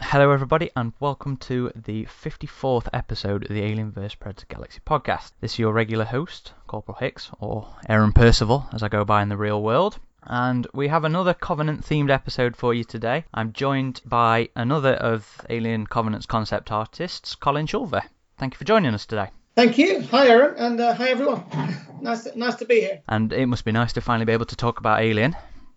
Hello everybody and welcome to the 54th episode of the Alien vs. Predator Galaxy podcast. This is your regular host, Corporal Hicks, or Aaron Percival as I go by in the real world. And we have another Covenant-themed episode for you today. I'm joined by another of Alien Covenant's concept artists, Colin Shulver. Thank you for joining us today. Thank you. Hi, Aaron, and hi, everyone. Nice to be here. And it must be nice to finally be able to talk about Alien.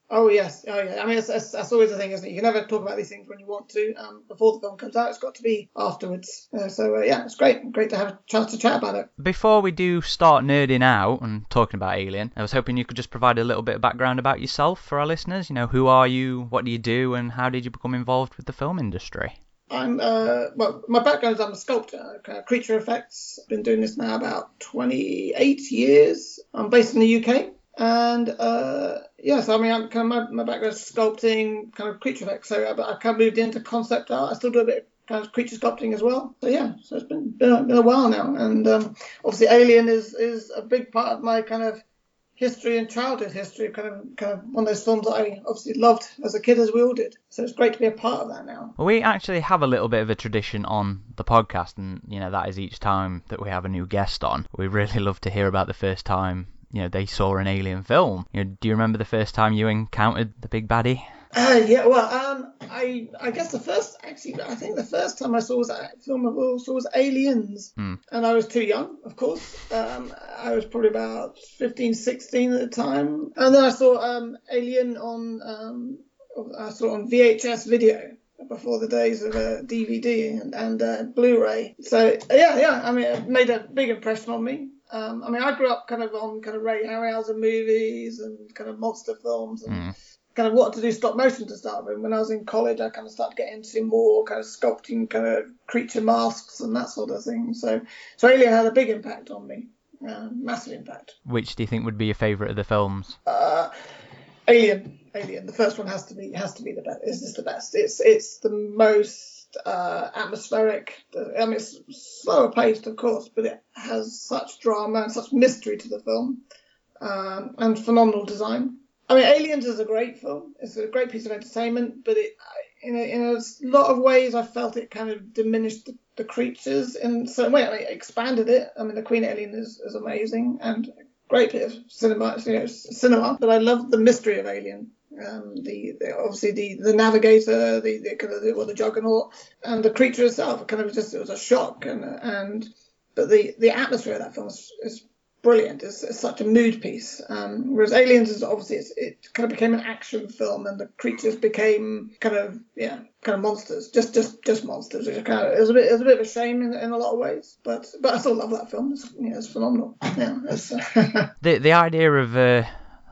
Oh, yes. Oh, yeah. I mean, that's always the thing, isn't it? You can never talk about these things when you want to before the film comes out. It's got to be afterwards. So, it's great. Great to have a chance to chat about it. Before we do start nerding out and talking about Alien, I was hoping you could just provide a little bit of background about yourself for our listeners. You know, who are you, what do you do, and how did you become involved with the film industry? I'm my background is I'm a sculptor, creature effects. I've been doing this now about 28 years. I'm based in the UK. And, I'm kind of, my background is sculpting, kind of creature effects. So I've kind of moved into concept art. I still do a bit of kind of creature sculpting as well. So, yeah, so it's been a while now. And obviously Alien is a big part of my kind of history and childhood history, kind of one of those films that I obviously loved as a kid, as we all did. So it's great to be a part of that now. Well, we actually have a little bit of a tradition on the podcast. And, you know, that is each time that we have a new guest on. We really love to hear about the first time, you know, they saw an Alien film. You know, do you remember the first time you encountered the big baddie? I think the first time I saw was a film of all was Aliens. And I was too young, of course. I was probably about 15, 16 at the time. And then I saw Alien on VHS video before the days of DVD and Blu-ray. So I mean, it made a big impression on me. I grew up kind of on kind of Ray Harryhausen movies and kind of monster films and kind of wanted to do stop motion to start with. When I was in college, I kind of started getting into more kind of sculpting kind of creature masks and that sort of thing. So Alien had a big impact on me, massive impact. Which do you think would be your favourite of the films? Alien. The first one has to be the best. It's just the best. It's the most atmospheric. I mean, it's slower paced, of course, but it has such drama and such mystery to the film, and phenomenal design. I mean, Aliens is a great film. It's a great piece of entertainment, but it, in a lot of ways, I felt it kind of diminished the creatures in certain way. I mean, it expanded it. I mean, the Queen Alien is amazing and a great bit of cinema. But I love the mystery of Alien. The navigator, the juggernaut, and the creature itself kind of just, it was a shock, but the atmosphere of that film is brilliant. It's such a mood piece. Whereas Aliens is obviously it kind of became an action film, and the creatures became kind of monsters, just monsters. It was a bit of a shame in a lot of ways, but I still love that film. It's phenomenal. Yeah, it's the idea of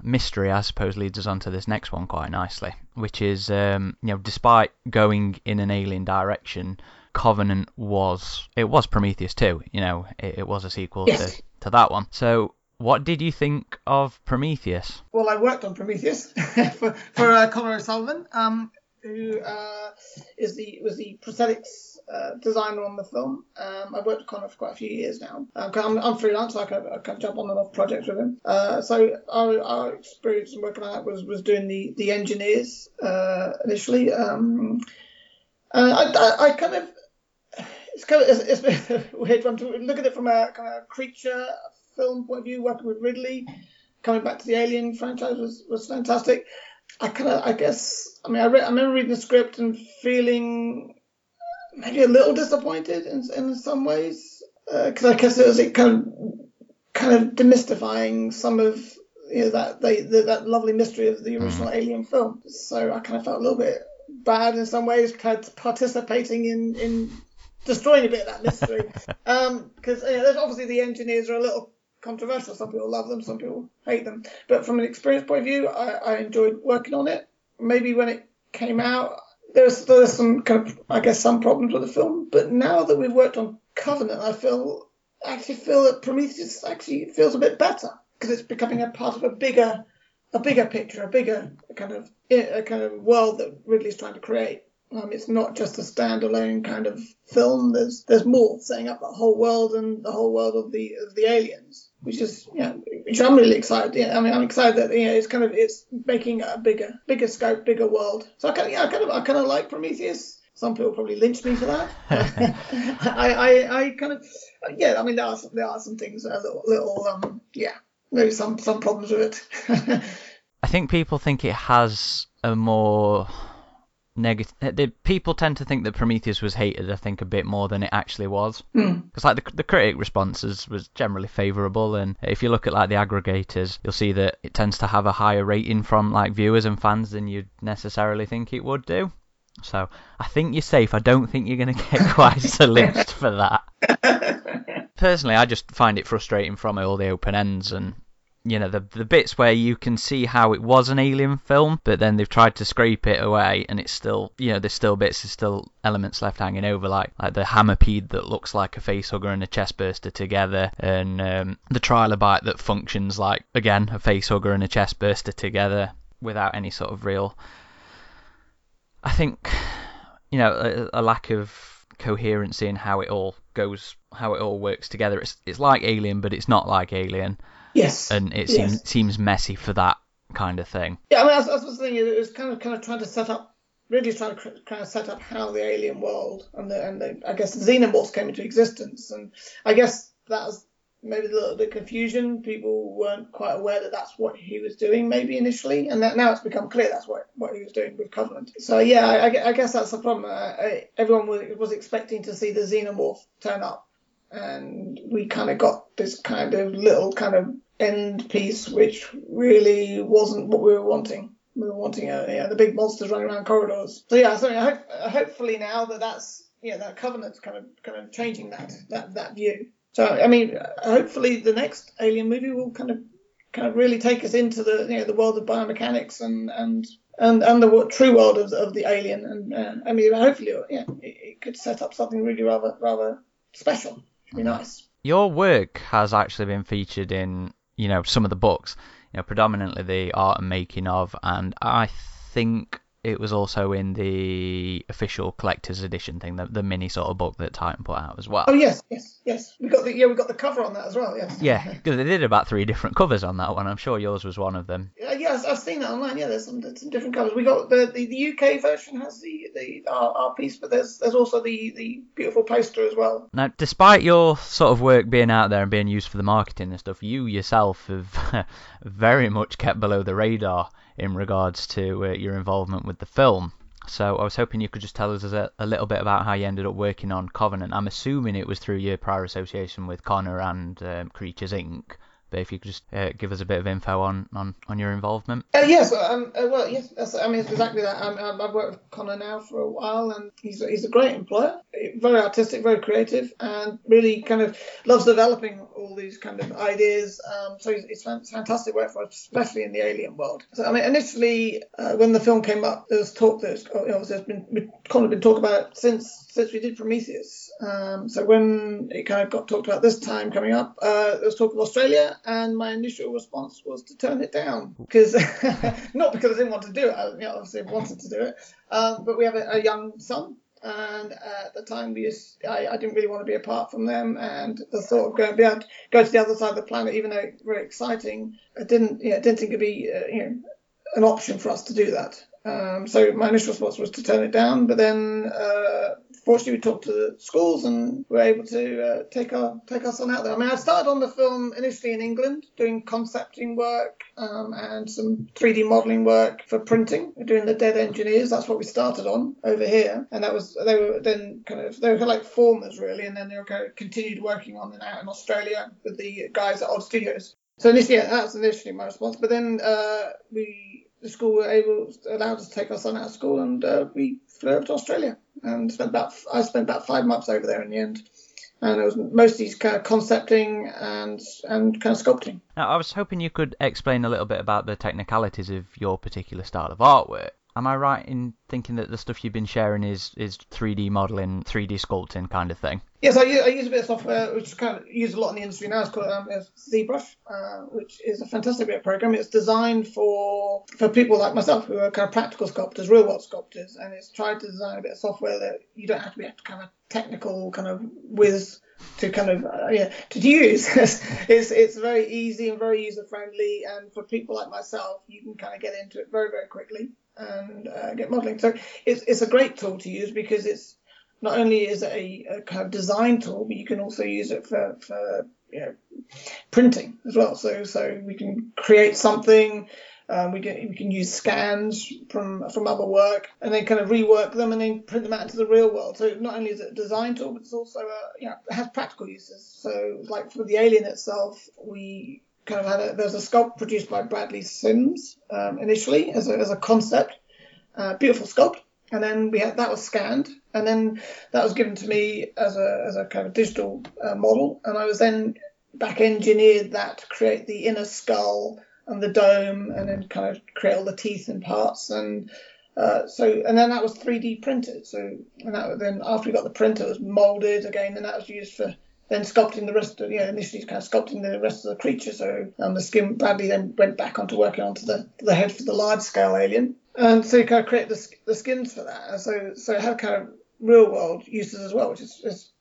mystery, I suppose, leads us on to this next one quite nicely, which is, despite going in an Alien direction, Covenant was Prometheus 2, it was a sequel, yes, to that one. So what did you think of Prometheus? Well, I worked on Prometheus for Conor O'Sullivan, who was the prosthetics designer on the film. I've worked with Conor for quite a few years now. I'm freelance, so I can jump on and off projects with him. So our experience in working on that was doing the engineers initially. It's a weird one to look at it from a kind of creature film point of view. Working with Ridley, coming back to the Alien franchise was fantastic. I remember reading the script and feeling maybe a little disappointed in some ways, because I guess it was kind of demystifying some of that lovely mystery of the original Alien film. So I kind of felt a little bit bad in some ways, kind of participating in destroying a bit of that mystery, because obviously the engineers are a little controversial. Some people love them, some people hate them. But from an experience point of view, I enjoyed working on it. Maybe when it came out, there was some kind of, I guess, some problems with the film. But now that we've worked on Covenant, I actually feel that Prometheus actually feels a bit better, because it's becoming a part of a bigger picture, a kind of world that Ridley's trying to create. It's not just a standalone kind of film. There's more setting up the whole world of the aliens. which is, yeah, which I'm really excited. Yeah, I mean, I'm excited that, you know, it's kind of, it's making a bigger scope, bigger world. So I kind of like Prometheus. Some people probably lynch me for that. I mean, there are some things that are maybe some problems with it. I think people think it has a more negative. People tend to think that Prometheus was hated, I think, a bit more than it actually was. Because the critic responses was generally favourable, and if you look at like the aggregators, you'll see that it tends to have a higher rating from like viewers and fans than you'd necessarily think it would do. So I think you're safe. I don't think you're going to get quite so lynched for that. Personally, I just find it frustrating from all the open ends and, you know, the bits where you can see how it was an Alien film, but then they've tried to scrape it away and it's still, you know, there's still elements left hanging over, like the hammerpede that looks like a facehugger and a chestburster together, and the trilobite that functions like, again, a facehugger and a chestburster together without any sort of real... I think, you know, a lack of coherency in how it all goes, how it all works together. It's like Alien, but it's not like Alien. Yes. And it seems messy for that kind of thing. Yeah, I mean, that's the thing. It was kind of trying to set up how the alien world and the I guess xenomorphs came into existence, and I guess that was maybe a little bit of confusion. People weren't quite aware that that's what he was doing, maybe initially, and that now it's become clear that's what he was doing with Covenant. So yeah, I guess that's the problem. Everyone was expecting to see the xenomorph turn up, and we kind of got this kind of little kind of end piece, which really wasn't what we were wanting. We were wanting the big monsters running around corridors. So yeah, so hopefully now that Covenant's kind of changing that view. So, I mean, hopefully the next Alien movie will kind of really take us into the, you know, the world of biomechanics and the true world of the alien. And I mean, hopefully, yeah, it could set up something really rather special. It would be nice. Your work has actually been featured in, you know, some of the books, you know, predominantly the art and making of, and I think it was also in the official collector's edition thing, the mini sort of book that Titan put out as well. Oh yes. We got the cover on that as well. Yes. Yeah, because they did about 3 different covers on that one. I'm sure yours was one of them. Yes, I've seen that online. Yeah, there's some different covers. We got the UK version has our piece, but there's also the beautiful poster as well. Now, despite your sort of work being out there and being used for the marketing and stuff, you yourself have very much kept below the radar in regards to your involvement with the film. So I was hoping you could just tell us a little bit about how you ended up working on Covenant. I'm assuming it was through your prior association with Conor and Creatures Inc., but if you could just give us a bit of info on your involvement. Yes, I mean, it's exactly that. I've worked with Conor now for a while, and he's a great employer, very artistic, very creative, and really kind of loves developing all these kind of ideas. So it's fantastic work for us, especially in the alien world. So I mean, initially when the film came up, there was talk that Conor been talking about it since we did Prometheus. So when it kind of got talked about this time coming up, there was talk of Australia, and my initial response was to turn it down, because not because I didn't want to do it. I obviously wanted to do it, but we have a young son, and at the time I didn't really want to be apart from them, and the thought of going to the other side of the planet, even though it was very exciting, I didn't think it'd be an option for us to do that. So my initial response was to turn it down, but then fortunately we talked to the schools and we were able to take our son out there. I mean, I started on the film initially in England doing concepting work and some 3D modelling work for printing. We're doing the Dead Engineers. That's what we started on over here, and they were like formers really, and then they were kind of continued working on and out in Australia with the guys at Odd Studios. So initially, yeah, that was initially my response, but then the school were allowed us to take our son out of school, and we flew over to Australia and I spent about 5 months over there in the end, and it was mostly kind of concepting and kind of sculpting. Now, I was hoping you could explain a little bit about the technicalities of your particular style of artwork. Am I right in thinking that the stuff you've been sharing is 3D modelling, 3D sculpting kind of thing? Yes, I use a bit of software which is kind of used a lot in the industry now. It's called ZBrush, which is a fantastic bit of programming. It's designed for people like myself who are kind of practical sculptors, real world sculptors, and it's tried to design a bit of software that you don't have to be kind of technical kind of whiz to kind of to use. It's very easy and very user friendly, and for people like myself, you can kind of get into it very, very quickly and get modelling. So it's a great tool to use because it's not only is it a kind of design tool, but you can also use it for printing as well. So we can create something. We can use scans from other work and then kind of rework them and then print them out into the real world. So not only is it a design tool, but it's also it has practical uses. So like for the Alien itself, we kind of had there's a sculpt produced by Bradley Sims initially as a concept, beautiful sculpt, and then that was scanned and then that was given to me as a kind of digital model, and I was then back engineered that to create the inner skull and the dome, and then kind of create all the teeth and parts, and then that was 3D printed. Then after we got the printer, it was molded again, and that was used for then sculpting the rest of initially kind of sculpting the rest of the creature. So the skin, Bradley then went back onto working onto the head for the large scale alien, and so you kind of create the skins for that. And so it had kind of real world uses as well, which is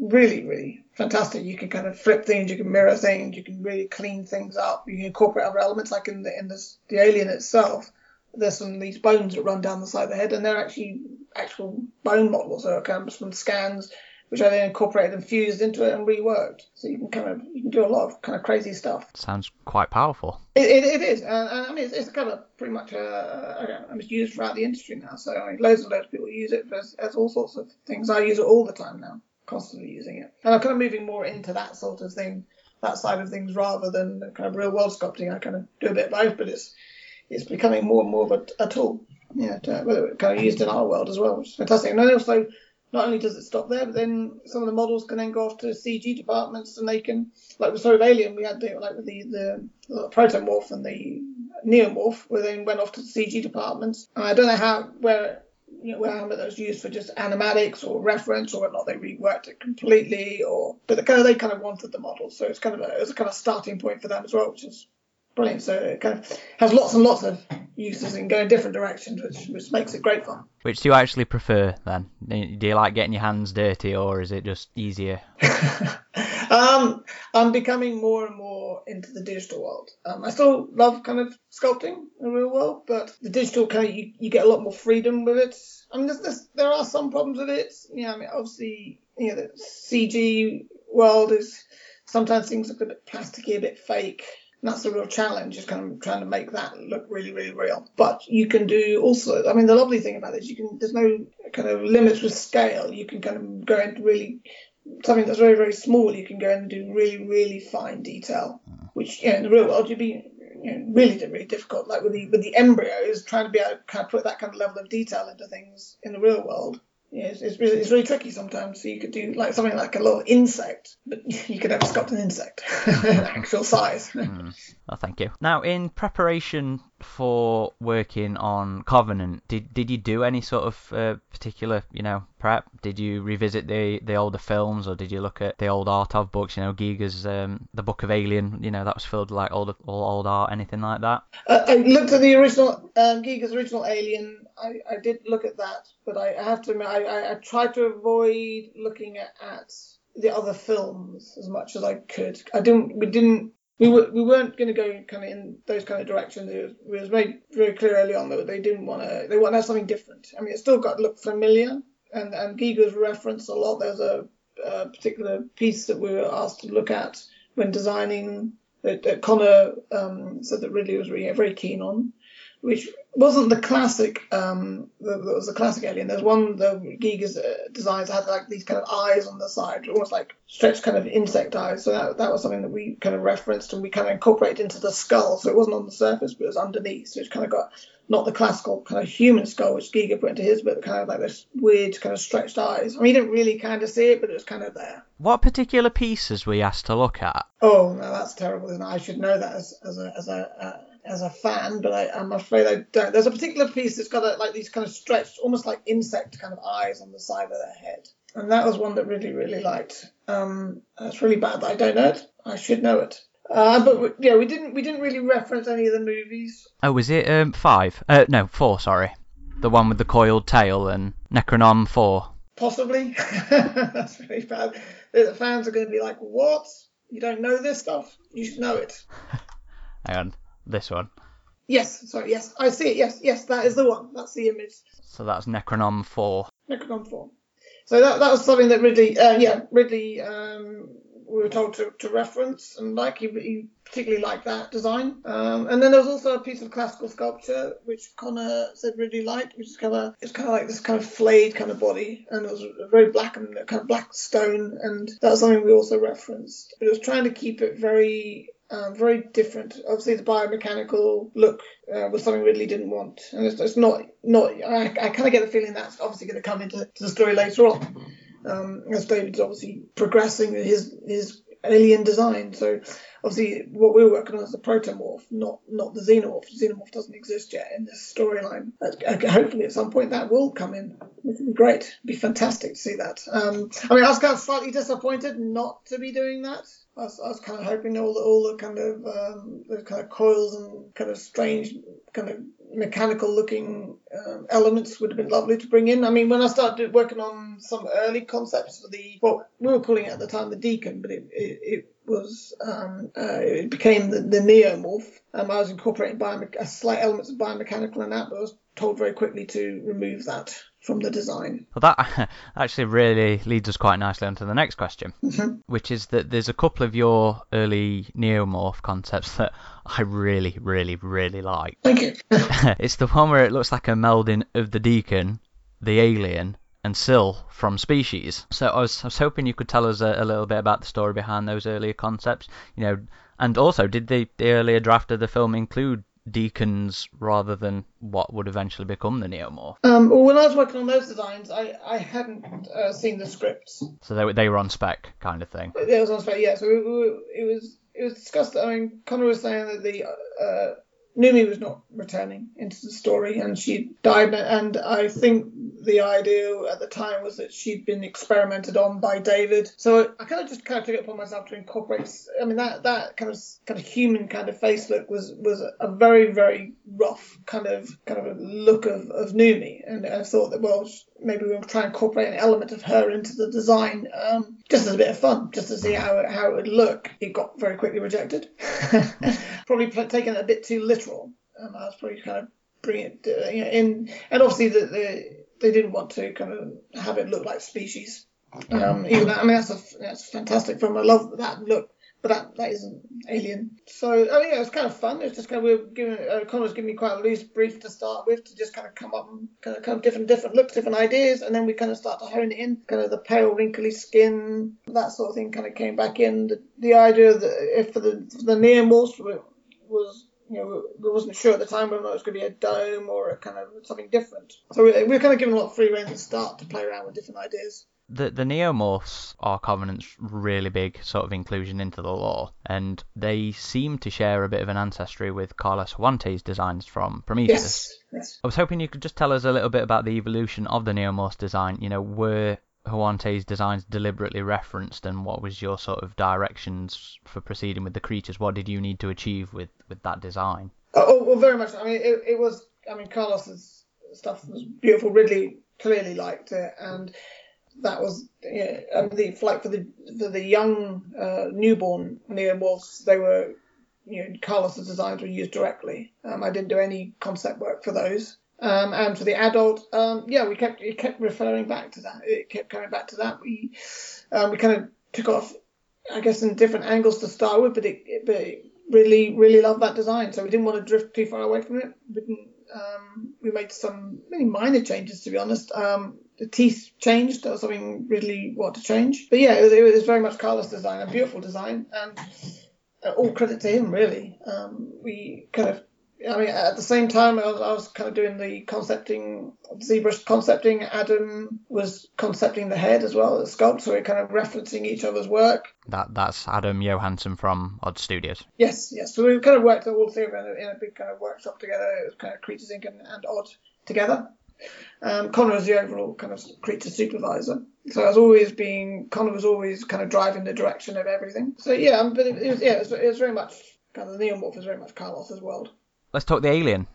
really, really fantastic. You can kind of flip things, you can mirror things, you can really clean things up. You can incorporate other elements, like in the alien itself. There's some of these bones that run down the side of the head, and they're actually actual bone models. So it comes from scans, which I then incorporated and fused into it and reworked. So you can you can do a lot of kind of crazy stuff. Sounds quite powerful. It is, and I mean it's kind of pretty much it's used throughout the industry now. So I mean, loads and loads of people use it as all sorts of things. I use it all the time now. Constantly using it, and I'm kind of moving more into that sort of thing, that side of things, rather than the kind of real world sculpting. I kind of do a bit of both, but it's becoming more and more of a tool, kind of used in our world as well, which is fantastic. And then also, not only does it stop there, but then some of the models can then go off to CG departments, and they can, like with sort of Alien, we had the protomorph and the neomorph, where they went off to the CG departments. And I don't know how that was used for just animatics or reference or whatnot. They reworked it completely, but they kind of wanted the model, so it's kind of it was a kind of starting point for them as well, which is brilliant. So it kind of has lots and lots of uses and go in different directions, which makes it great fun. Which do you actually prefer then? Do you like getting your hands dirty, or is it just easier? I'm becoming more and more into the digital world. I still love kind of sculpting in the real world, but the digital kind of, you get a lot more freedom with it. I mean, there are some problems with it. I mean, obviously, the CG world is sometimes things look a bit plasticky, a bit fake. And that's the real challenge, is kind of trying to make that look really, really real. But you can do also, I mean, the lovely thing about this, there's no kind of limits with scale. You can kind of go into really something that's very, very small, you can go and do really, really fine detail, which in the real world you'd be really, really difficult. Like with the embryos, trying to be able to kind of put that kind of level of detail into things in the real world, it's really tricky sometimes. So you could do like something like a little insect, but you could have sculpt an insect in actual size. Oh, thank you. Now, in preparation for working on Covenant, did you do any sort of particular prep? Did you revisit the older films, or did you look at the old art of books, Giger's The Book of Alien, that was filled with like old art, anything like that? I looked at the original Giger's original Alien. I did look at that, but I have to admit I tried to avoid looking at the other films as much as I could. We weren't going to go kind of in those kind of directions. It was made very clear early on that they want to have something different. I mean, it's still got to look familiar, and Giger's referenced a lot. There's a particular piece that we were asked to look at when designing that Conor said that Ridley was very keen on, which wasn't the classic. That was the classic Alien. There's one that Giger's designs had like these kind of eyes on the side, almost like stretched kind of insect eyes. So that was something that we kind of referenced, and we kind of incorporated into the skull. So it wasn't on the surface, but it was underneath. So it's kind of got not the classical kind of human skull which Giger put into his, but kind of like this weird kind of stretched eyes. I mean, you didn't really kind of see it, but it was kind of there. What particular pieces were you asked to look at? Oh, no, that's terrible. I should know that as a as a fan, but I'm afraid I don't. There's a particular piece that's got like these kind of stretched, almost like insect kind of eyes on the side of their head. And that was one that really, really liked. It's really bad that I don't know it. I should know it. But we didn't really reference any of the movies. Oh, was it 5? No, 4, sorry. The one with the coiled tail and Necronom 4. Possibly. That's really bad. The fans are going to be like, what? You don't know this stuff? You should know it. Hang on. This one. Yes, sorry, yes. I see it, yes, that is the one. That's the image. So that's Necronom 4. Necronom 4. So that was something that Ridley, we were told to reference, and he particularly liked that design. And then there was also a piece of classical sculpture which Connor said really liked, which is kind of like this kind of flayed kind of body, and it was very black and kind of black stone, and that was something we also referenced. But it was trying to keep it very, very different. Obviously, the biomechanical look was something Ridley didn't want, and it's not. I kind of get the feeling that's obviously going to come into the story later on. As David's obviously progressing his alien design. So obviously what we were working on is the protomorph, not the xenomorph. The xenomorph doesn't exist yet in this storyline. Hopefully at some point that will come in. It would be great. It would be fantastic to see that. I was kind of slightly disappointed not to be doing that. I was kind of hoping all the kind of the kind of coils and kind of strange kind of mechanical looking elements would have been lovely to bring in. I mean, when I started working on some early concepts for what we were calling it at the time the Deacon, but it became the Neomorph. I was incorporating slight elements of biomechanical in that, but I was told very quickly to remove that from the design. Well, that actually really leads us quite nicely onto the next question, mm-hmm. which is that there's a couple of your early Neomorph concepts that I really, really, really like. Thank you. It's the one where it looks like a melding of the Deacon, the Alien, and Syl from Species. So I was hoping you could tell us a little bit about the story behind those earlier concepts. You know, and also, did the earlier draft of the film include Deacons rather than what would eventually become the Neomorph? When I was working on those designs, I hadn't seen the scripts. So they were on spec, kind of thing. It was on spec, yeah. So it was discussed. I mean, Connor was saying that the Numi was not returning into the story, and she died. And I think the idea at the time was that she'd been experimented on by David. So I kind of took it upon myself to incorporate. I mean, that kind of human kind of face look was a very, very rough kind of a look of Numi, and I thought that, well, maybe we'll try and incorporate an element of her into the design, just as a bit of fun, just to see how it would look. It got very quickly rejected. Probably taken it a bit too literal. I was probably kind of bringing it in, and obviously they didn't want to kind of have it look like Species. Even that, I mean, that's fantastic film. I love that look, but that isn't Alien. So it was kind of fun. It was just kind of Connor was giving me quite a loose brief to start with, to just kind of come up and kind of come different looks, different ideas, and then we kind of start to hone it in. Kind of the pale, wrinkly skin, that sort of thing, kind of came back in. The idea that if for the Neomorphs was, you know, we wasn't sure at the time whether or not it was going to be a dome or a kind of something different. So we were kind of given a lot of free rein at the start to play around with different ideas. The Neomorphs are Covenant's really big sort of inclusion into the lore, and they seem to share a bit of an ancestry with Carlos Huante's designs from Prometheus. Yes. I was hoping you could just tell us a little bit about the evolution of the Neomorphs design. You know, were Huante's designs deliberately referenced, and what was your sort of directions for proceeding with the creatures? What did you need to achieve with that design? Well, very much. I mean, it was. I mean, Carlos's stuff was beautiful. Ridley clearly liked it, and that was, you know, I mean, for the young newborn Neomorphs, they were, you know, Carlos's designs were used directly. I didn't do any concept work for those. And for the adult, it kept referring back to that. It kept coming back to that. We kind of took off, I guess, in different angles to start with, but it really, really loved that design. So we didn't want to drift too far away from it. We made some really minor changes, to be honest. The teeth changed. That was something Ridley wanted to change. But yeah, it was very much Carlos' design, a beautiful design, and all credit to him, really. We kind of I mean, at the same time, I was kind of doing the concepting, ZBrush concepting. Adam was concepting the head as well, the sculpt, so we're kind of referencing each other's work. That's Adam Johansson from Odd Studios. Yes. So we kind of worked all three of them in a big kind of workshop together. It was kind of Creatures Inc. and Odd together. Conor was the overall kind of creature supervisor, so Conor was always kind of driving the direction of everything. So yeah, but it was very much kind of the Neomorph was very much Carlos's world. Let's talk the alien.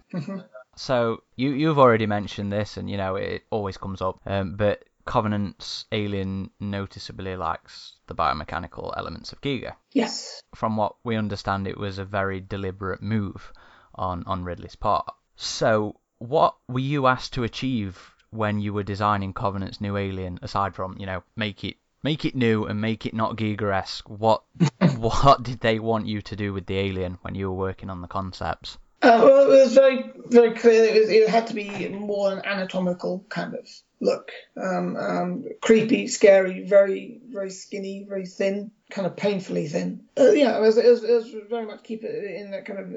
So you've already mentioned this, and you know it always comes up, but Covenant's alien noticeably lacks the biomechanical elements of Giger. Yes. From what we understand, it was a very deliberate move on Ridley's part. So what were you asked to achieve when you were designing Covenant's new alien, aside from, you know, make it new and make it not Giger-esque? What did they want you to do with the alien when you were working on the concepts? Well, it was very, very clear that it had to be more an anatomical kind of look. Creepy, scary, very, very skinny, very thin, kind of painfully thin. It was very much keep it in that kind of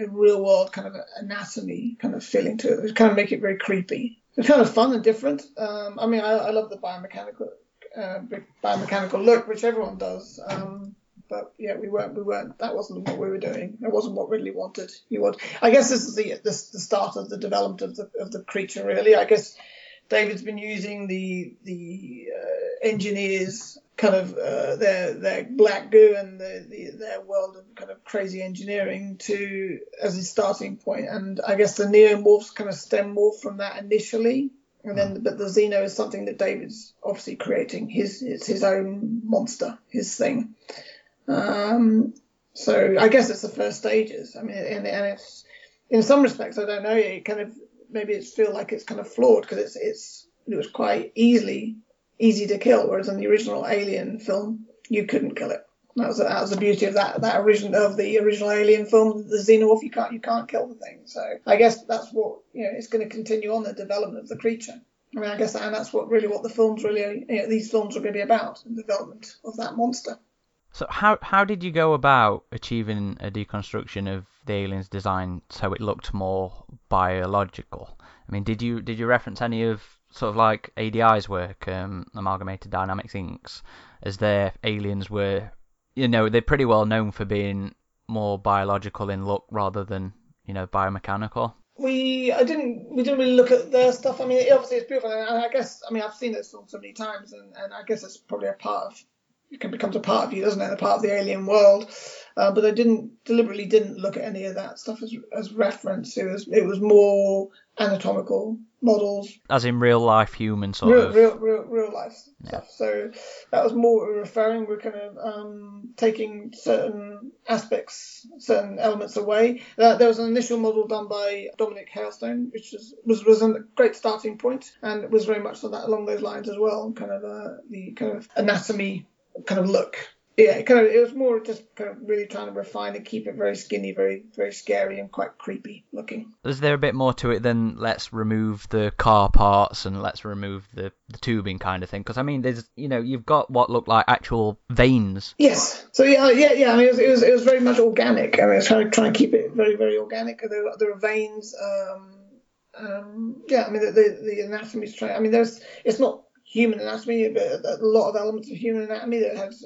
a real world kind of anatomy kind of feeling to it. It kind of make it very creepy. It's kind of fun and different. I mean, I love the biomechanical look, which everyone does. But yeah, we weren't. That wasn't what we were doing. That wasn't what Ridley wanted. I guess this is the start of the development of the creature. Really, I guess David's been using the engineers. Kind of their black goo and their world of kind of crazy engineering as his starting point, and I guess the neomorphs kind of stem more from that initially, and then but the xeno is something that David's obviously creating. It's his own monster, his thing. So I guess it's the first stages. I mean, and it's in some respects, I don't know. It kind of maybe it's feel like it's kind of flawed because it was quite easy to kill, whereas in the original Alien film you couldn't kill it. That was the beauty of the original Alien film. The xenomorph, you can't kill the thing. So I guess that's what, you know, it's going to continue on the development of the creature. I mean, I guess, and that's what the films really, you know, these films are going to be about, the development of that monster. So how did you go about achieving a deconstruction of the alien's design so it looked more biological? I mean, did you reference any of sort of like ADI's work, Amalgamated Dynamics Inc., as their aliens were, you know, they're pretty well known for being more biological in look rather than, you know, biomechanical? We didn't really look at their stuff. I mean, obviously it's beautiful, and I guess, I mean, I've seen this film so many times, and I guess it's probably it becomes a part of you, doesn't it? A part of the alien world. But I deliberately didn't look at any of that stuff as reference. It was more anatomical models, as in real life human real life stuff. So that was more referring. We're kind of taking certain aspects, certain elements away. There was an initial model done by Dominic Hailstone, which was a great starting point, and it was very much along those lines as well. Kind of the kind of anatomy kind of look. Yeah, it was more just kind of really trying to refine and keep it very skinny, very, very scary and quite creepy looking. Is there a bit more to it than let's remove the car parts and let's remove the tubing kind of thing? Because I mean, there's, you know, you've got what look like actual veins. Yes. So yeah. I mean, it was very much organic. I mean, I was trying to keep it very, very organic. There are veins. Yeah. I mean, the anatomy's trying. I mean, it's not human anatomy, but a lot of elements of human anatomy that has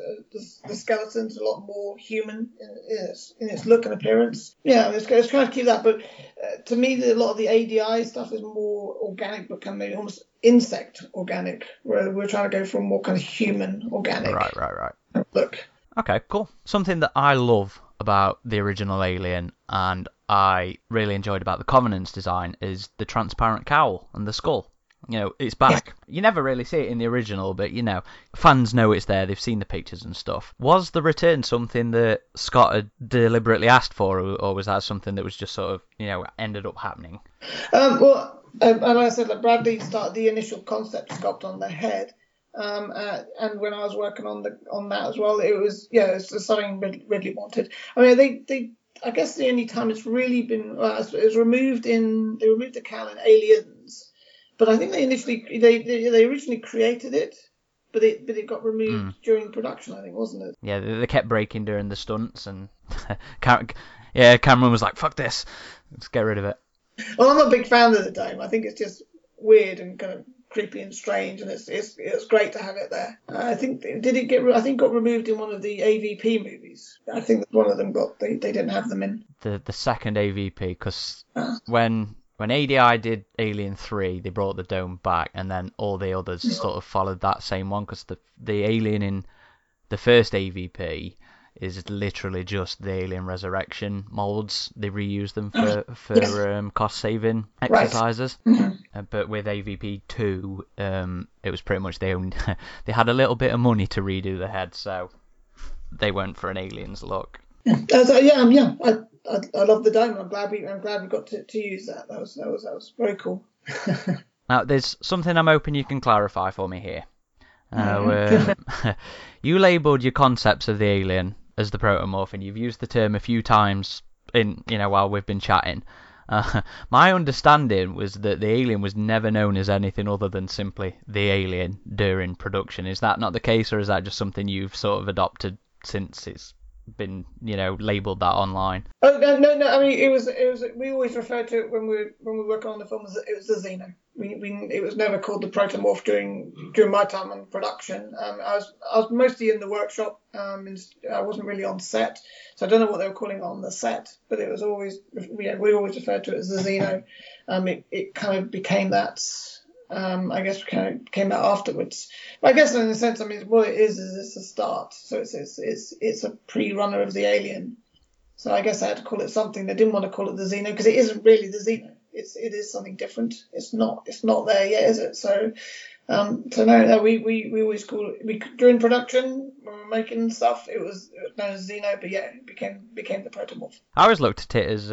the skeleton's a lot more human in its look and appearance. Yeah, it's trying to keep that, but to me, a lot of the ADI stuff is more organic, but kind of almost insect organic, where we're trying to go for a more kind of human organic right look. Okay, cool. Something that I love about the original Alien and I really enjoyed about the Covenant's design is the transparent cowl and the skull. You know, it's back. Yeah. You never really see it in the original, but, you know, fans know it's there. They've seen the pictures and stuff. Was the return something that Scott had deliberately asked for, or was that something that was just sort of, you know, ended up happening? Well, and like I said, that Bradley started the initial concept sculpt on the head. And when I was working on that as well, it was, yeah, it's something Ridley wanted. I mean, they I guess the only time it's really been, they removed the cowl in Aliens. But I think they originally created it, but it got removed during production, I think, wasn't it? Yeah, they kept breaking during the stunts, and yeah, Cameron was like, fuck this, let's get rid of it. Well, I'm not a big fan of the dome. I think it's just weird and kind of creepy and strange, and it's great to have it there. I think it got removed in one of the AVP movies. I think one of them got they didn't have them in the second AVP, because when ADI did Alien 3, they brought the dome back, and then all the others sort of followed that same one, because the alien in the first AVP is literally just the Alien Resurrection molds. They reuse them for cost saving exercises. Right. But with AVP2, it was pretty much they had a little bit of money to redo the head, so they went for an alien's look. I love the dome. I'm glad we got to use that. That was very cool. Now, there's something I'm hoping you can clarify for me here. You labelled your concepts of the alien as the protomorph, and you've used the term a few times while we've been chatting. My understanding was that the alien was never known as anything other than simply the alien during production. Is that not the case, or is that just something you've sort of adopted since it's been labelled that online? Oh no! I mean, it was. We always referred to it when we work on the film as it was the Xeno. It was never called the protomorph during my time on production. I was mostly in the workshop. I wasn't really on set, so I don't know what they were calling it on the set. But it was always we always referred to it as the Xeno. It kind of became that. I guess kind of came out afterwards. But I guess in a sense, I mean, what it is it's a start. So it's a pre-runner of the alien. So I guess I had to call it something. They didn't want to call it the Xeno because it isn't really the Xeno. It is something different. It's not there yet, is it? So we always call it. During production when we were making stuff, it was known as Xeno, but yeah, it became the protomorph. I always looked at it as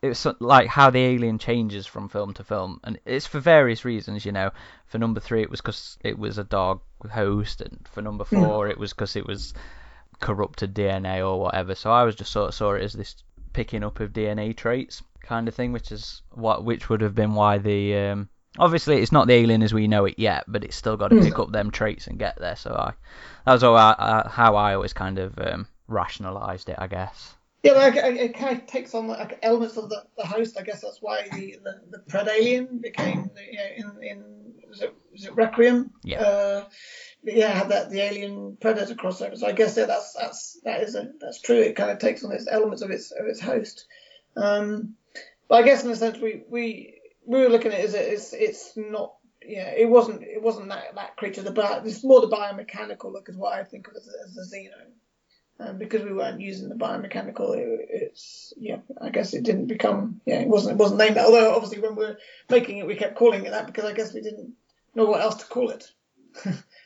it's like how the alien changes from film to film, and it's for various reasons. For number 3, it was because it was a dog host, and for number 4, it was because it was corrupted DNA or whatever. So I was just sort of saw it as this picking up of DNA traits kind of thing, which would have been why the obviously it's not the alien as we know it yet, but it's still got to pick up them traits and get there. So that was how I always kind of rationalised it, I guess. Yeah, it kind of takes on elements of the host. I guess that's why the Predalien became in Requiem. Yeah. Had that the alien predator crossover. So I guess that's true. It kind of takes on its elements of its host. But I guess in a sense we were looking at it as it's not. Yeah, it wasn't that creature. It's more the biomechanical look is what I think of as the Xeno. Because we weren't using the biomechanical, I guess it didn't become. Yeah, it wasn't named that. Although obviously when we were making it, we kept calling it that because I guess we didn't know what else to call it.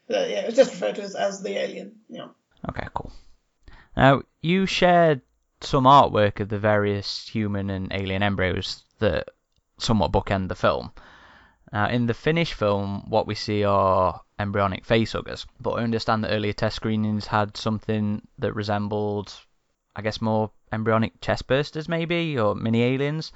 But yeah, it was just referred to as the alien. Yeah. Okay, cool. Now you shared some artwork of the various human and alien embryos that somewhat bookend the film. In the finished film, what we see are embryonic facehuggers, but I understand that earlier test screenings had something that resembled, I guess, more embryonic chestbursters maybe, or mini-aliens,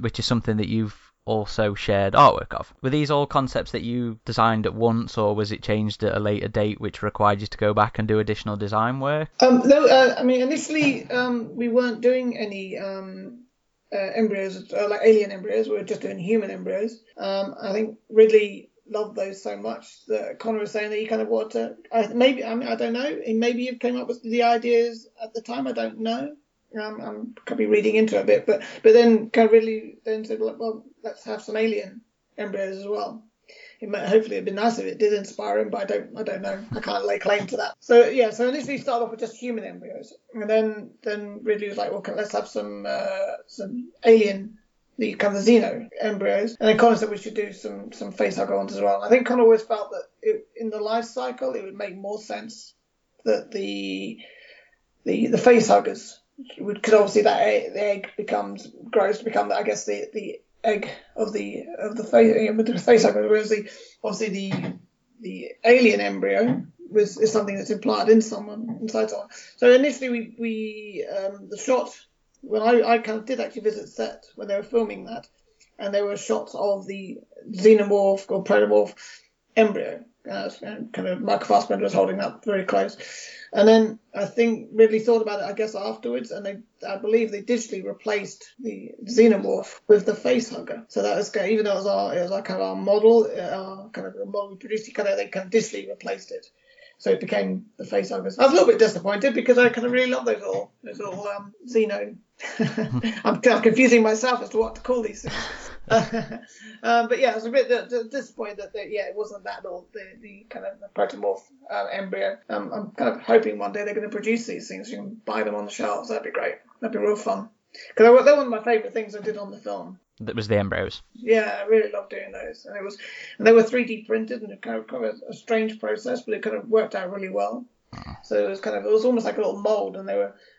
which is something that you've also shared artwork of. Were these all concepts that you designed at once, or was it changed at a later date which required you to go back and do additional design work? Initially we weren't doing any embryos, like alien embryos. We were just doing human embryos. I think Ridley loved those so much that Conor was saying that he kind of wanted to. I don't know. Maybe you came up with the ideas at the time. I don't know. I could be reading into it a bit, but then kind of Ridley then said, well, let's have some alien embryos as well. It might hopefully have been nice if it did inspire him, but I don't know. I can't lay claim to that. So yeah, so initially started off with just human embryos, and then Ridley was like, well, let's have some alien. The kind of Xeno embryos, and then Conor said we should do some facehugger ones as well. I think Conor always felt that in the life cycle it would make more sense that the facehuggers would, because obviously the egg grows to become I guess the egg of the facehugger, whereas the alien embryo is something that's implanted in someone inside someone. So initially we the shot. Well, I kind of did actually visit set when they were filming that, and there were shots of the xenomorph or protomorph embryo, kind of Michael Fassbender was holding up very close. And then I think Ridley thought about it, I guess, afterwards, and I believe they digitally replaced the xenomorph with the facehugger. So that was kind of, even though it was our model we produced, they digitally replaced it. So it became the facehugger. I was a little bit disappointed because I kind of really love those little xeno. I'm confusing myself as to what to call these things. But yeah, I was a bit disappointed that it wasn't that little, the protomorph embryo. I'm kind of hoping one day they're going to produce these things. You can buy them on the shelves. That'd be great. That'd be real fun. Because they're one of my favourite things I did on the film. That was the embryos. Yeah, I really loved doing those. And they were 3D printed, and it kind of a strange process, but it kind of worked out really well. So it was almost like a little mould, and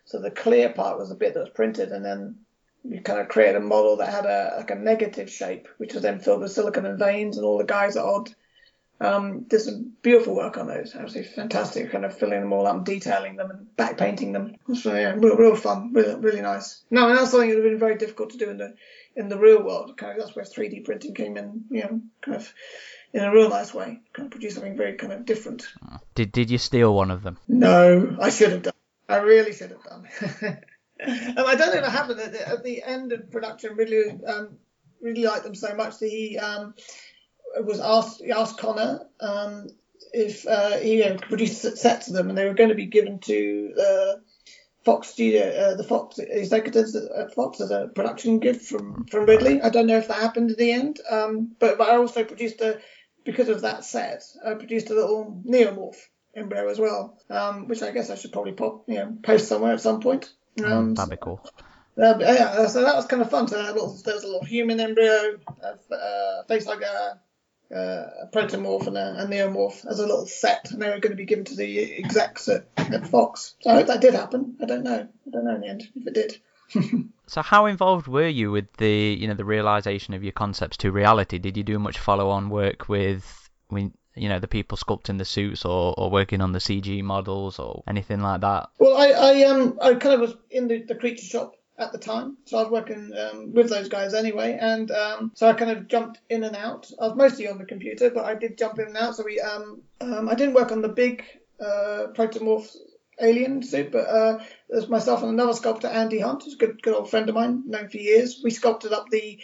so the clear part was the bit that was printed, and then you kind of created a model that had a negative shape, which was then filled with silicon and veins, and all the guys at Odd did some beautiful work on those. Absolutely fantastic, kind of filling them all up and detailing them and back painting them. So yeah, real fun, really, really nice. No, and that's something that would have been very difficult to do in the real world. Kind of, that's where 3D printing came in, kind of in a real nice way, kind of produce something very kind of different. Did you steal one of them? No, I should have done. I really should have done. I don't know if it happened. At the end of production, Ridley really liked them so much that he was asked Connor if he could produce sets of them, and they were going to be given to Fox Studio, the Fox executives at Fox as a production gift from Ridley. I don't know if that happened at the end, but I also produced because of that set, I produced a little neomorph embryo as well, which I guess I should probably post somewhere at some point. That'd be cool. So that was kind of fun. So there was a little human embryo, face like a protomorph and a neomorph as a little set, and they were going to be given to the execs at Fox. So I hope that did happen. I don't know in the end if it did. So how involved were you with the realization of your concepts to reality? Did you do much follow-on work with the people sculpting the suits or working on the CG models or anything like that? Well, I kind of was in the creature shop at the time, so I was working with those guys anyway, and so I kind of jumped in and out. I was mostly on the computer, but I did jump in and out. So we I didn't work on the big protomorph alien suit, but there's myself and another sculptor, Andy Hunt, who's a good old friend of mine, known for years. We sculpted up these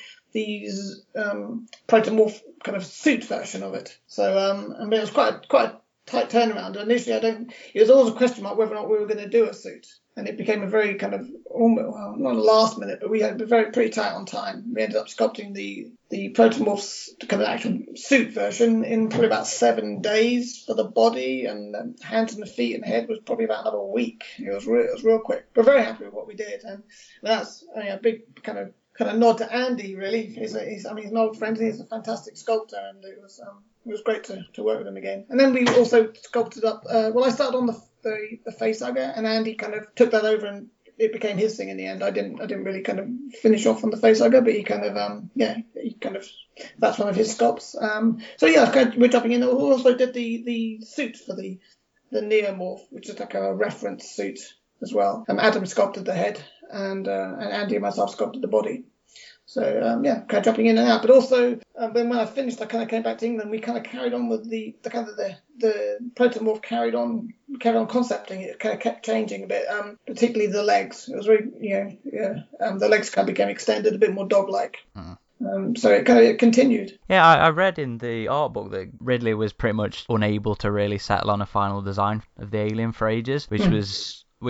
protomorph kind of suit version of it. So it was quite a tight turnaround. Initially, it was always a question mark whether or not we were going to do a suit, and it became a very kind of almost, well, not a last minute, but we had pretty tight on time. We ended up sculpting the protomorph's kind of actual suit version in probably about 7 days for the body, and hands and feet and head was probably about another week. It was real quick. We're very happy with what we did, and that's a big kind of nod to Andy, really. He's an old friend, and he's a fantastic sculptor, and it was great to work with him again. And then we also sculpted up, I started on the facehugger, and Andy kind of took that over, and it became his thing in the end. I didn't really kind of finish off on the facehugger, but he that's one of his sculpts. We're jumping in. We also did the suit for the neomorph, which is like a reference suit as well. Adam sculpted the head, and Andy and myself sculpted the body. So, kind of jumping in and out. But also, then when I finished, I kind of came back to England. We kind of carried on with the protomorph carried on concepting. It kind of kept changing a bit, particularly the legs. It was very, the legs kind of became extended, a bit more dog-like. Mm-hmm. So it kind of continued. Yeah, I read in the art book that Ridley was pretty much unable to really settle on a final design of the alien for ages,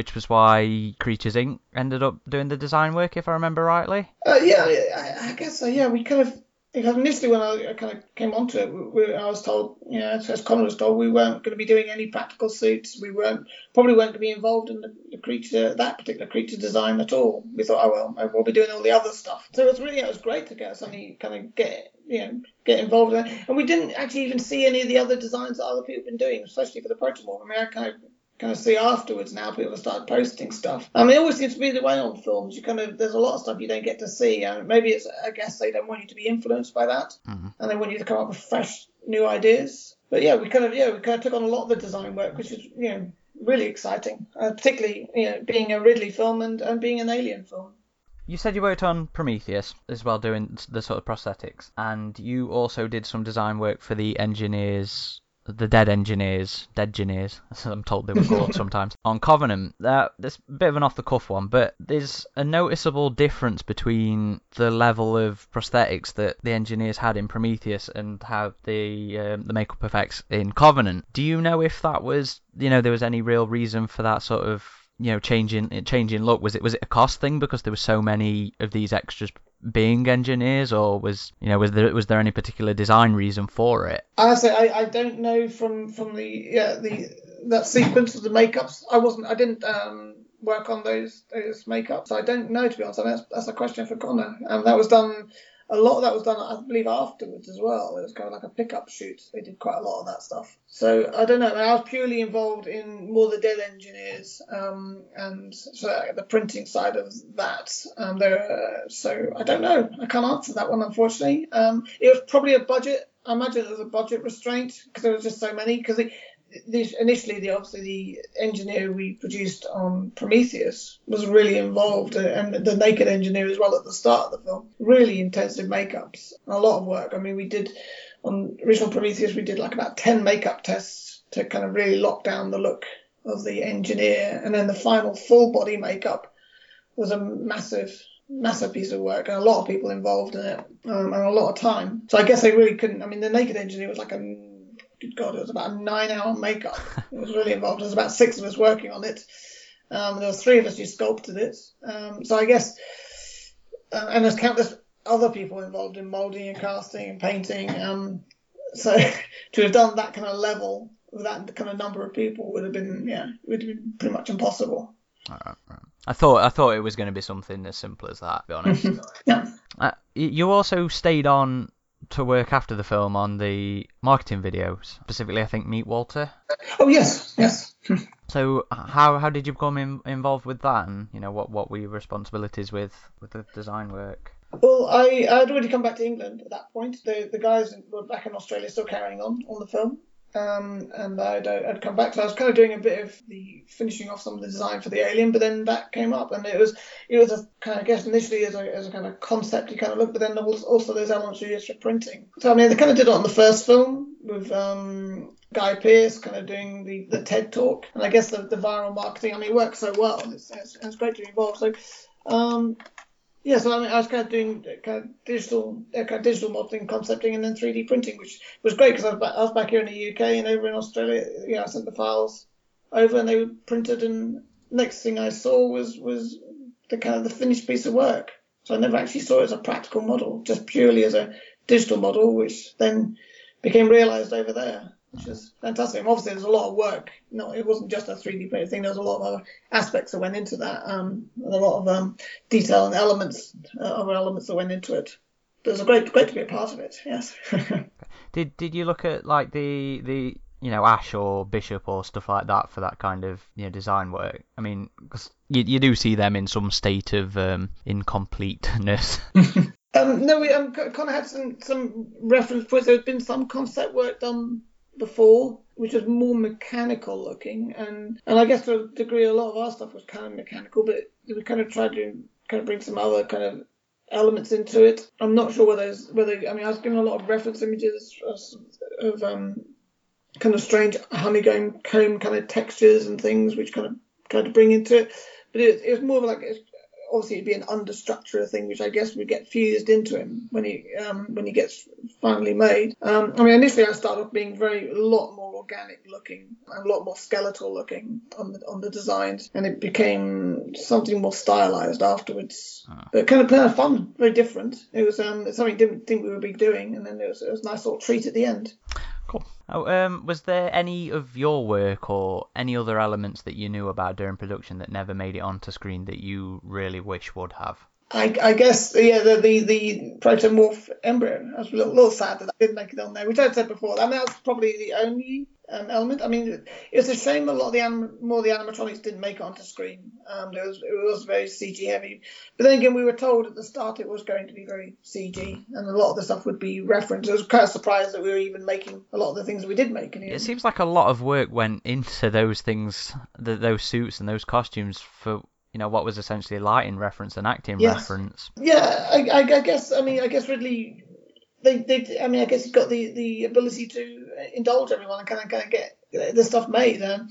which was why Creatures Inc. ended up doing the design work, if I remember rightly. I guess so. Yeah, we kind of initially when I kind of came onto it, I was told, as Connor was told, we weren't going to be doing any practical suits. We weren't going to be involved in the creature, that particular creature design at all. We thought, we'll be doing all the other stuff. So it was great to get something, kind of get involved in it. And we didn't actually even see any of the other designs that other people have been doing, especially for the protomorph. I kind of see afterwards now people have started posting stuff. It always seems to be the way on films. You there's a lot of stuff you don't get to see, and maybe it's, I guess, they don't want you to be influenced by that, and they want you to come up with fresh new ideas. But we took on a lot of the design work, which is really exciting, particularly being a Ridley film and being an alien film. You said you worked on Prometheus as well, doing the sort of prosthetics, and you also did some design work for the engineers. the dead engineers, as I'm told they were called sometimes, on Covenant. That's a bit of an off-the-cuff one, but there's a noticeable difference between the level of prosthetics that the engineers had in Prometheus and how the makeup effects in Covenant. Do you know if that was, you know, there was any real reason for that sort of, you know, changing look? Was it a cost thing because there were so many of these extras being engineers, or was there any particular design reason for it? I don't know from the that sequence of the makeups. I didn't work on those makeups. I don't know, to be honest. I mean, that's a question for Connor. That was done. A lot of that was done, I believe, afterwards as well. It was kind of like a pickup shoot. They did quite a lot of that stuff. So I don't know. I was purely involved in more the dead engineers and so the printing side of that. So I don't know. I can't answer that one, unfortunately. It was probably a budget. I imagine it was a budget restraint because there was just so many. Because Initially, the engineer we produced on Prometheus was really involved, and the naked engineer as well at the start of the film. Really intensive makeups and a lot of work. I mean, we did on original Prometheus, we did like about 10 makeup tests to kind of really lock down the look of the engineer, and then the final full body makeup was a massive piece of work and a lot of people involved in it and a lot of time. So I guess they really couldn't. I mean, the naked engineer was like it was about a 9-hour makeup. It was really involved. There was about 6 of us working on it. There were 3 of us who sculpted it. So I guess, and there's countless other people involved in moulding and casting and painting. So to have done that kind of level with that kind of number of people would have been pretty much impossible. All right. I thought it was going to be something as simple as that, to be honest. Yeah. You also stayed on to work after the film on the marketing videos, specifically I think Meet Walter. Oh yes. So how did you become involved with that, and you know what were your responsibilities with the design work? Well, I'd already come back to England at that point. The guys were back in Australia still carrying on the film, and I'd come back, so I was kind of doing a bit of the finishing off some of the design for the Alien, but then that came up, and it was a kind of, I guess initially as a kind of concept you kind of look, but then there was also those elements you used for printing. So I mean, they kind of did it on the first film with Guy Pearce kind of doing the TED talk, and I guess the viral marketing. I mean, it works so well. It's great to be involved. So I was kind of doing digital modelling, concepting, and then 3D printing, which was great because I was back here in the UK, and over in Australia, I sent the files over and they were printed. And next thing I saw was the kind of the finished piece of work. So I never actually saw it as a practical model, just purely as a digital model, which then became realised over there, which is fantastic. And obviously, there's a lot of work. No, it wasn't just a 3D printed thing. There's a lot of other aspects that went into that, and a lot of detail and elements, other elements that went into it. But it was great to be a part of it. Yes. Did you look at like the Ash or Bishop or stuff like that for that kind of design work? I mean, cause you do see them in some state of incompleteness. No, we kind of had some reference points. There's been some concept work done before, which was more mechanical looking, and I guess to a degree a lot of our stuff was kind of mechanical, but we kind of tried to kind of bring some other kind of elements into it. I'm not sure I was given a lot of reference images of kind of strange honeycomb kind of textures and things, which kind of tried to bring into it, but it was more of like, obviously it'd be an understructure thing, which I guess would get fused into him when he gets finally made. I mean, initially I started off being a lot more organic looking, a lot more skeletal looking on the designs, and it became something more stylized afterwards. But kind of fun, very different. It was something I didn't think we would be doing, and then it was a nice little treat at the end. Cool. Was there any of your work or any other elements that you knew about during production that never made it onto screen that you really wish would have? I guess, the protomorph embryo. I was a little sad that I didn't make it on there, which I'd said before. I mean, that was probably the only element. I mean, it's a shame a lot of the animatronics didn't make it onto screen. It was very CG heavy. But then again, we were told at the start it was going to be very CG, and a lot of the stuff would be referenced. I was kind of surprised that we were even making a lot of the things we did make. It seems like a lot of work went into those things, those suits and those costumes for what was essentially lighting reference and acting reference. Yeah, I guess Ridley, I guess he got the ability to indulge everyone and kind of get the stuff made. I mean,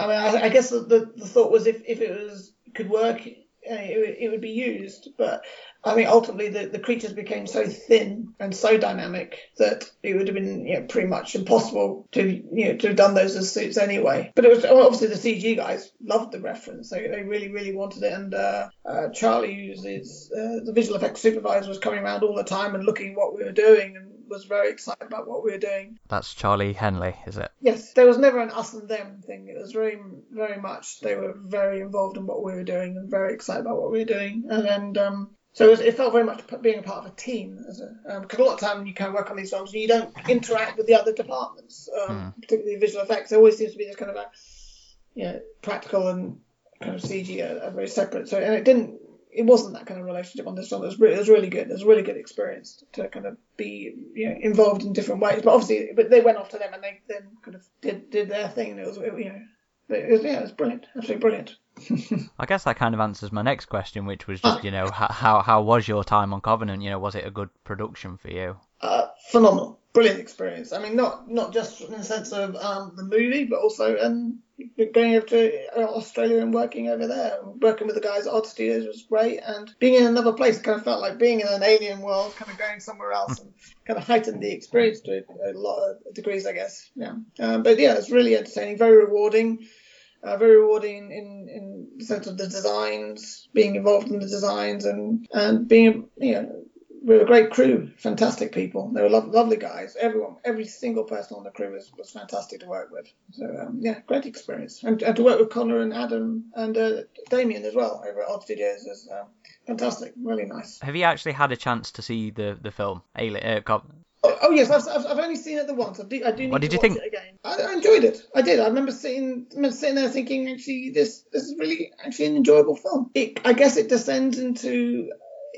I guess the thought was if it was could work, it would be used. But I think ultimately the creatures became so thin and so dynamic that it would have been pretty much impossible to have done those as suits anyway. But it was obviously the CG guys loved the reference, so they really wanted it. And Charlie, who's the visual effects supervisor, was coming around all the time and looking at what we were doing and was very excited about what we were doing. That's Charlie Henley, is it? Yes, there was never an us and them thing. It was very, very much they were very involved in what we were doing and very excited about what we were doing. And so it felt very much being a part of a team, because a lot of time you kind of work on these films and you don't interact with the other departments, particularly visual effects. There always seems to be this kind of practical and kind of CG are very separate. So and it wasn't that kind of relationship on this film. It was really good. It was a really good experience to kind of be involved in different ways. But obviously, they went off to them and they then kind of did their thing. And it was brilliant, absolutely brilliant. I guess that kind of answers my next question, which was just, how was your time on Covenant? Was it a good production for you? Phenomenal, brilliant experience. I mean, not just in the sense of the movie, but also going over to Australia and working over there. Working with the guys at Odd Studios was great, and being in another place kind of felt like being in an alien world, kind of going somewhere else, and kind of heightened the experience to a lot of degrees, I guess. Yeah. But yeah, it's really entertaining, very rewarding. Very rewarding in the sense of the designs, being involved in the designs, and being, we were a great crew, fantastic people. They were lovely guys. Everyone, every single person on the crew was fantastic to work with. So, great experience. And to work with Connor and Adam and Damien as well over at Odd Studios is fantastic, really nice. Have you actually had a chance to see the film, Alien Covenant? Oh yes, I've only seen it the once. I do need what did to you watch think? It again. I enjoyed it. I did. I remember sitting there thinking, actually, this is really actually an enjoyable film. I guess it descends into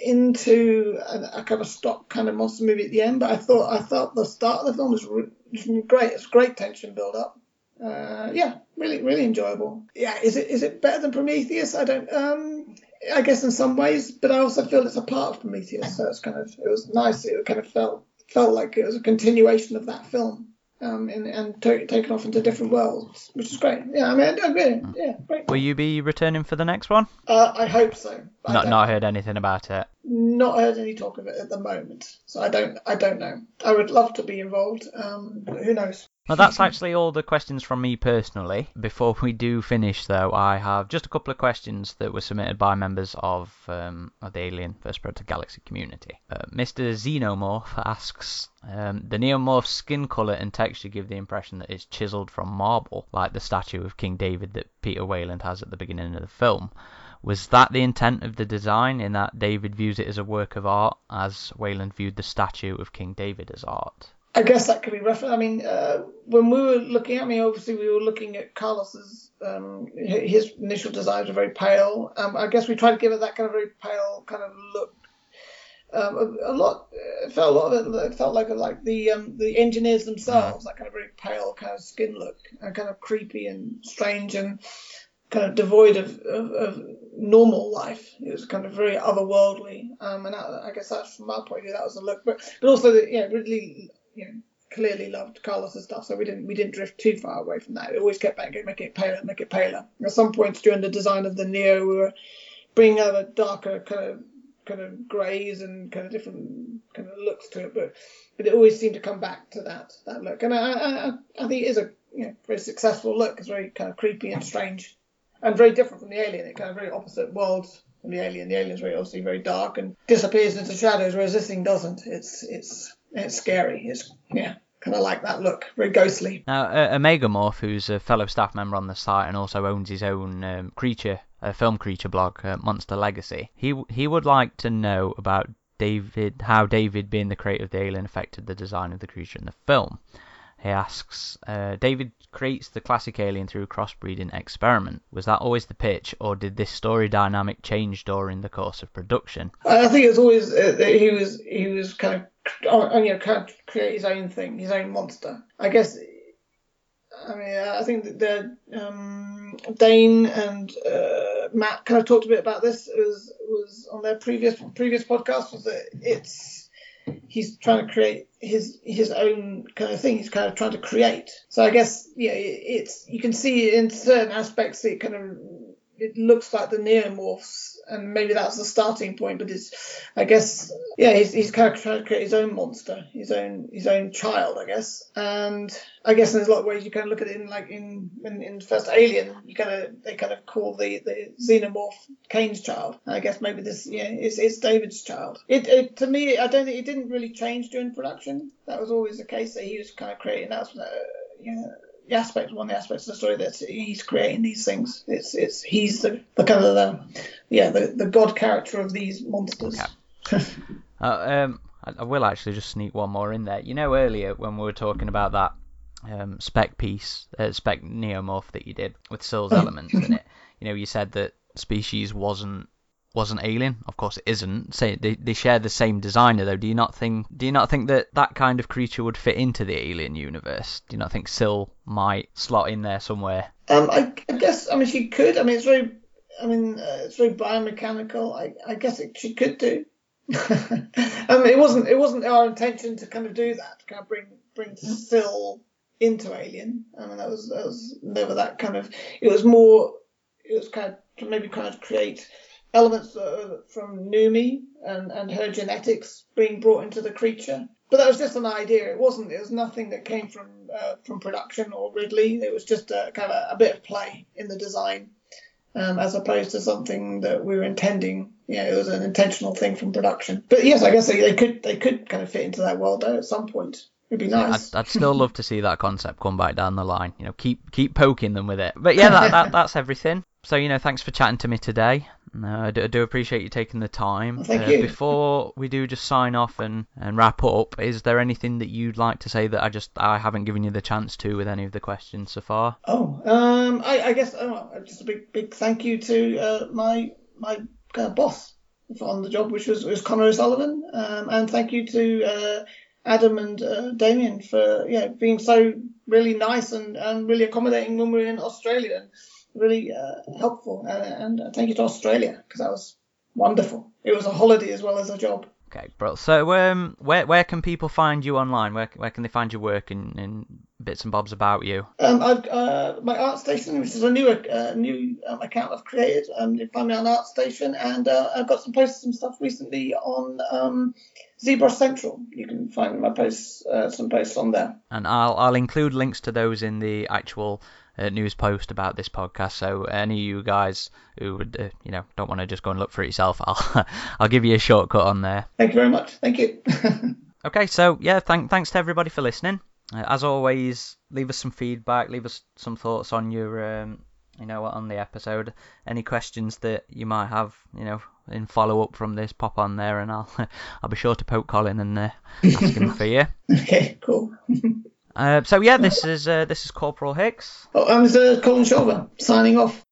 a kind of stock kind of monster movie at the end, but I thought the start of the film was great. It's great tension build up. Really, really enjoyable. Yeah, is it better than Prometheus? I don't. I guess in some ways, but I also feel it's a part of Prometheus, so it was nice. It kind of felt like it was a continuation of that film, and taken off into different worlds, which is great. Yeah, I mean, great. Will you be returning for the next one? I hope so. Not heard anything about it. Not heard any talk of it at the moment, so I don't know. I would love to be involved. But who knows? Well, that's actually all the questions from me personally. Before we do finish, though, I have just a couple of questions that were submitted by members of the Alien vs. Predator Galaxy community. Mr. Xenomorph asks, the Neomorph's skin colour and texture give the impression that it's chiselled from marble, like the statue of King David that Peter Wayland has at the beginning of the film. Was that the intent of the design, in that David views it as a work of art, as Wayland viewed the statue of King David as art? I guess that could be referenced. I mean, when we were looking at me, obviously we were looking at Carlos's. His initial designs were very pale. I guess we tried to give it that kind of very pale kind of look. It felt like the engineers themselves, that kind of very pale kind of skin look, and kind of creepy and strange and kind of devoid of normal life. It was kind of very otherworldly, and I guess that's from my point of view, that was the look. But also, Ridley. Clearly loved Carlos's stuff, so we didn't drift too far away from that. It always kept back, make it paler. At some points during the design of the Neo, we were bringing out a darker kind of greys and kind of different kind of looks to it, but it always seemed to come back to that look. And I think it is a very successful look. It's very kind of creepy and strange, and very different from the Alien. It kind of very opposite worlds. The alien's very obviously very dark and disappears into shadows, whereas this thing doesn't. It's scary. It's kind of like that look, very ghostly. Now, Omegamorph, who's a fellow staff member on the site and also owns his own film creature blog, Monster Legacy. He would like to know about David, how David being the creator of the alien affected the design of the creature in the film. He asks, David creates the classic alien through crossbreeding experiment. Was that always the pitch, or did this story dynamic change during the course of production? I think it was always he was kind of kind of create his own thing, his own monster. I guess. I mean, I think that Dane and Matt kind of talked a bit about this. It was on their previous podcast. Was that it's he's trying to create his own kind of thing. He's kind of trying to create. So I guess, yeah, it's, you can see in certain aspects it kind of, it looks like the neomorphs, and maybe that's the starting point. But it's, I guess, yeah, he's kind of trying to create his own monster, his own child, I guess. And I guess there's a lot of ways you kind of look at it. In like in first Alien, you kind of, they kind of call the xenomorph Cain's child. And I guess maybe this, yeah, it's David's child. It to me, I don't think, it didn't really change during production. That was always the case, that he was kind of creating that. Yeah. One of the aspects of the story, that he's creating these things. It's he's the kind of the god character of these monsters. Okay. I will actually just sneak one more in there. You know, earlier when we were talking about that spec neomorph that you did with Sil's elements in it, you know, you said that Species wasn't Alien. Of course it isn't. Say they share the same designer though. Do you not think that kind of creature would fit into the Alien universe? Do you not think Syl might slot in there somewhere? I guess, I mean, she could. I mean, it's very biomechanical. I guess she could do. It wasn't our intention to kind of do that, to kind of bring Syl into Alien. I mean, that was never that kind of. It was kind of to maybe kind of create elements from Numi and her genetics being brought into the creature. But that was just an idea. It was nothing that came from production or Ridley. It was just a bit of play in the design, as opposed to something that we were intending. Yeah, it was an intentional thing from production. But yes, I guess they could kind of fit into that world though at some point. It'd be nice. I'd still love to see that concept come back down the line. You know, keep poking them with it. But yeah, that's everything. So, you know, thanks for chatting to me today. I do appreciate you taking the time. Thank you. Before we do just sign off and wrap up, is there anything that you'd like to say that I haven't given you the chance to with any of the questions so far? I guess just a big thank you to my boss on the job, which was Conor O'Sullivan, and thank you to Adam and Damien for being so really nice and really accommodating when we were in Australia. Really helpful, and thank you to Australia, because that was wonderful. It was a holiday as well as a job. Okay, bro. So where can people find you online? Where can they find your work and bits and bobs about you? My ArtStation, which is a new account I've created. You can find me on ArtStation, and I've got some stuff recently on Zebra Central. You can find my posts, some posts on there. And I'll include links to those in the actual news post about this podcast, so any of you guys who would don't want to just go and look for it yourself, I'll give you a shortcut on there. Thank you very much. Thank you. Okay, so yeah, thanks to everybody for listening. As always, leave us some feedback, leave us some thoughts on your on the episode, any questions that you might have in follow up from this, pop on there and I'll be sure to poke Colin and ask him for you. Okay, cool. This is Corporal Hicks. Oh, I'm Colin Shulver, signing off.